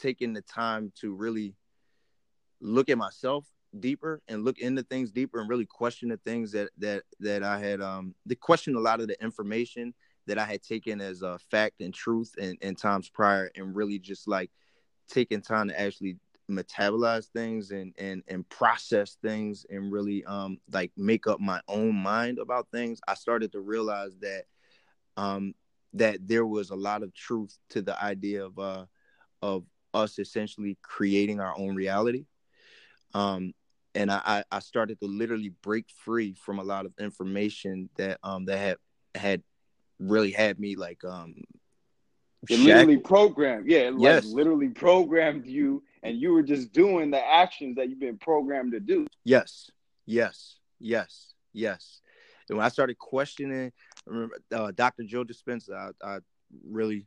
Taking the time to really look at myself deeper and look into things deeper and really question the things that I had, they questioned a lot of the information that I had taken as a fact and truth in times prior, and really just like taking time to actually metabolize things and process things and really like make up my own mind about things. I started to realize that there was a lot of truth to the idea of us essentially creating our own reality. And I started to literally break free from a lot of information that had really had me like literally programmed. Yeah, yes. Like literally programmed you, and you were just doing the actions that you've been programmed to do. Yes. And when I started questioning, I remember Dr. Joe Dispenza, I really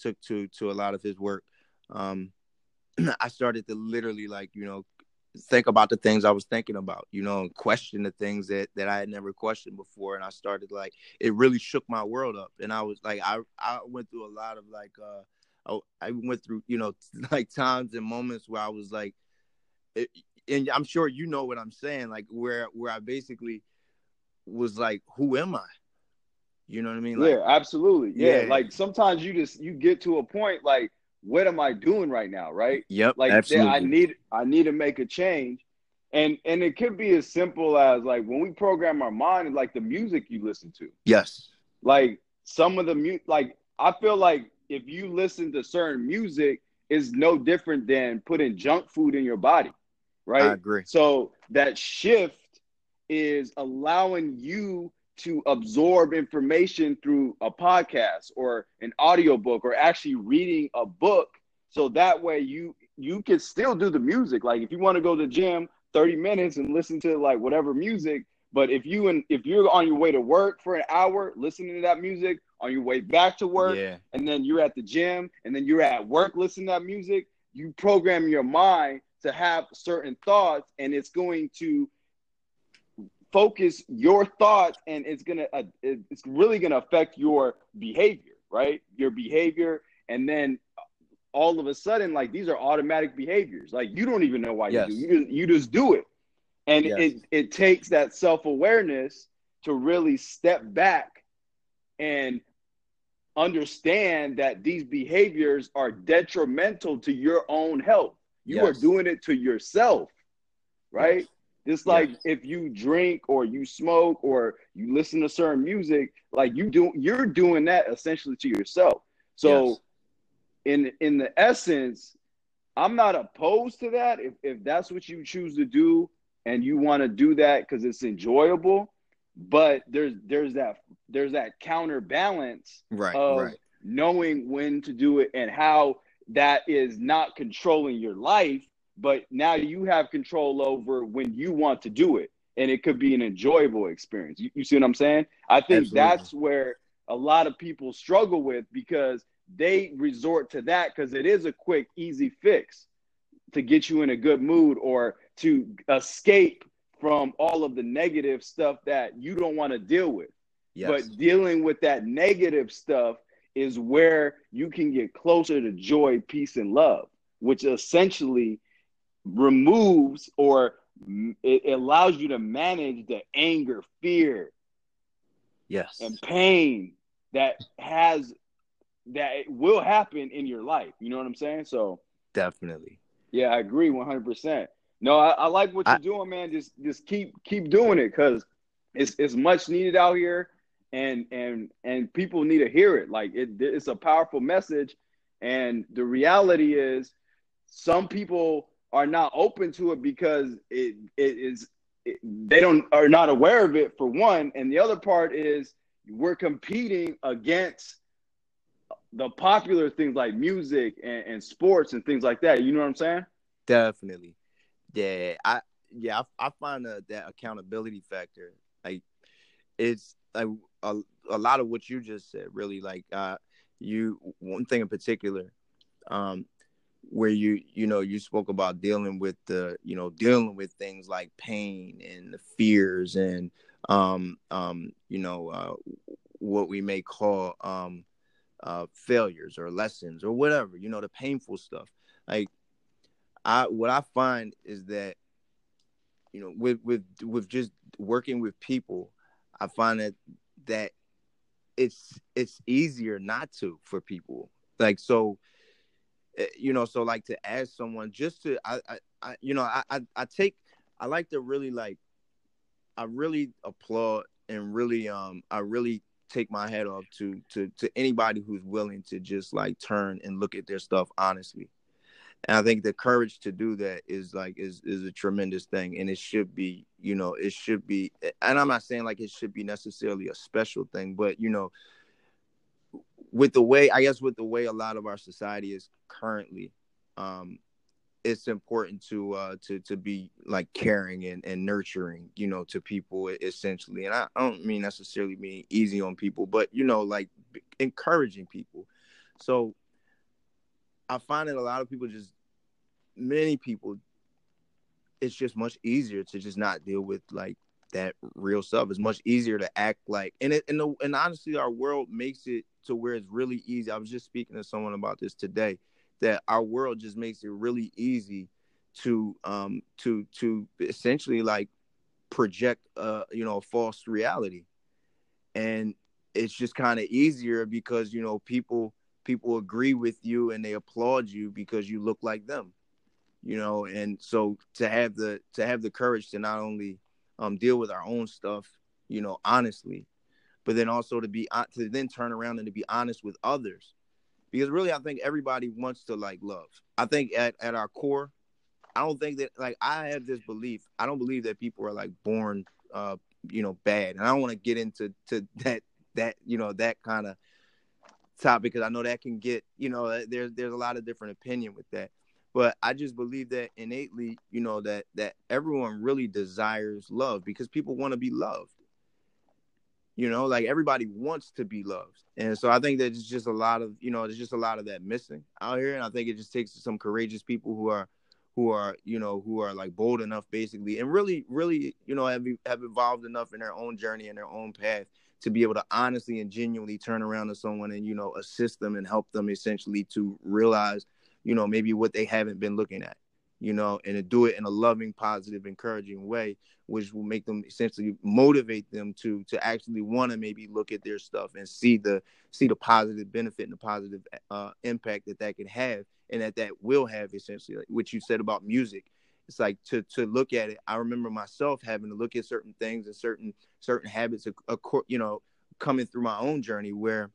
took to a lot of his work. I started to literally think about the things I was thinking about, and question the things that I had never questioned before. And I started it really shook my world up. And I was I went through a lot of I went through, times and moments where I was and I'm sure you know what I'm saying, where I basically was like, who am I? You know what I mean? Yeah, absolutely. Yeah. Sometimes you get to a point, what am I doing right now? Right. Yep. Absolutely. I need to make a change. And it could be as simple as when we program our mind, the music you listen to. Yes. Some of the music, I feel like if you listen to certain music, it's no different than putting junk food in your body. Right. I agree. So that shift is allowing you to absorb information through a podcast or an audiobook or actually reading a book. So that way you can still do the music. If you want to go to the gym 30 minutes and listen to whatever music, but if you're on your way to work for an hour, listening to that music on your way back to work, yeah. And then you're at the gym and then you're at work, listening to that music, you program your mind to have certain thoughts, and it's going to focus your thoughts, and it's really going to affect your behavior, right? Your behavior. And then all of a sudden, these are automatic behaviors. You don't even know why yes. you do. You just do it. And yes. it takes that self-awareness to really step back and understand that these behaviors are detrimental to your own health. You yes. are doing it to yourself, right? Yes. Just yes. if you drink or you smoke or you listen to certain music, you're doing that essentially to yourself. So yes. in the essence, I'm not opposed to that. If that's what you choose to do and you want to do that because it's enjoyable, but there's that counterbalance of knowing when to do it and how that is not controlling your life. But now you have control over when you want to do it, and it could be an enjoyable experience. You see what I'm saying? I think Absolutely. That's where a lot of people struggle with, because they resort to that because it is a quick, easy fix to get you in a good mood or to escape from all of the negative stuff that you don't want to deal with. Yes. But dealing with that negative stuff is where you can get closer to joy, peace, and love, which essentially removes, or it allows you to manage the anger, fear, yes, and pain that will happen in your life. You know what I'm saying? So definitely, yeah, I agree 100%. No, I like what you're doing, man. Just keep doing it, because it's much needed out here, and people need to hear it. It's a powerful message, and the reality is, some people are not open to it because they are not aware of it, for one. And the other part is we're competing against the popular things like music and sports and things like that. You know what I'm saying? Definitely. Yeah. I find that accountability factor, like, it's like a lot of what you just said, really, like, one thing in particular, where you spoke about dealing with dealing with things like pain and the fears and, what we may call, failures or lessons or whatever, the painful stuff. Like, what I find is that, with just working with people, I find that it's easier not to, for people. Like, so, like, to ask someone just to, I like to really, like, I really applaud and really, I really take my hat off to anybody who's willing to just, like, turn and look at their stuff honestly. And I think the courage to do that is a tremendous thing. And it should be, and I'm not saying, like, it should be necessarily a special thing, but, with the way a lot of our society is currently, it's important to be, like, caring and nurturing, to people, essentially. And I don't mean necessarily being easy on people, but, like, encouraging people. So I find that a lot of people it's just much easier to just not deal with, like, that real stuff. It's much easier to act like, and honestly, our world makes it to where it's really easy. I was just speaking to someone about this today, that our world just makes it really easy to essentially, like, project, a false reality. And it's just kind of easier because, people agree with you and they applaud you because you look like them, and so to have the courage to not only deal with our own stuff, honestly, but then also to then turn around and to be honest with others, because really, I think everybody wants to, like, love. I think at our core, I don't think that, like, I have this belief. I don't believe that people are, like, born, bad. And I don't want to get into that, that kind of topic, because I know that can get, there's a lot of different opinion with that, but I just believe that innately, that everyone really desires love, because people want to be loved, like, everybody wants to be loved. And so I think that it's just a lot of, there's just a lot of that missing out here. And I think it just takes some courageous people who are like, bold enough, basically, and really, really, have evolved enough in their own journey and their own path to be able to honestly and genuinely turn around to someone and, assist them and help them, essentially, to realize, maybe what they haven't been looking at, and to do it in a loving, positive, encouraging way, which will make them, essentially, motivate them to actually want to maybe look at their stuff and see the positive benefit and the positive impact that can have, and that will have, essentially, like what you said about music. It's like to look at it. I remember myself having to look at certain things and certain habits, coming through my own journey where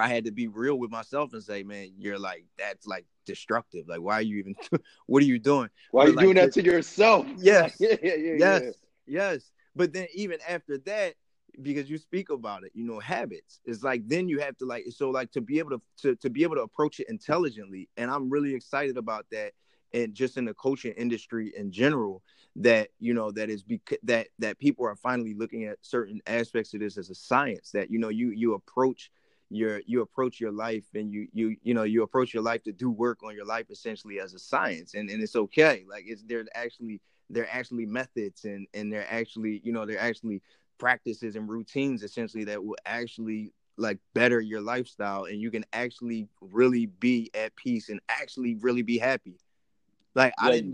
I had to be real with myself and say, man, you're like, that's, like, destructive. Like, why are you even, what are you doing? Why are you doing that to yourself? Yes. Yes. But then even after that, because you speak about it, habits, it's like, then you have to, like, so, like, to be able to be able to approach it intelligently. And I'm really excited about that. And just in the coaching industry in general, that, that is that people are finally looking at certain aspects of this as a science, that, you approach your life, and you approach your life to do work on your life, essentially, as a science. And it's okay. Like, they're actually methods, and they're actually practices and routines, essentially, that will actually, like, better your lifestyle, and you can actually really be at peace and actually really be happy. Like, I didn't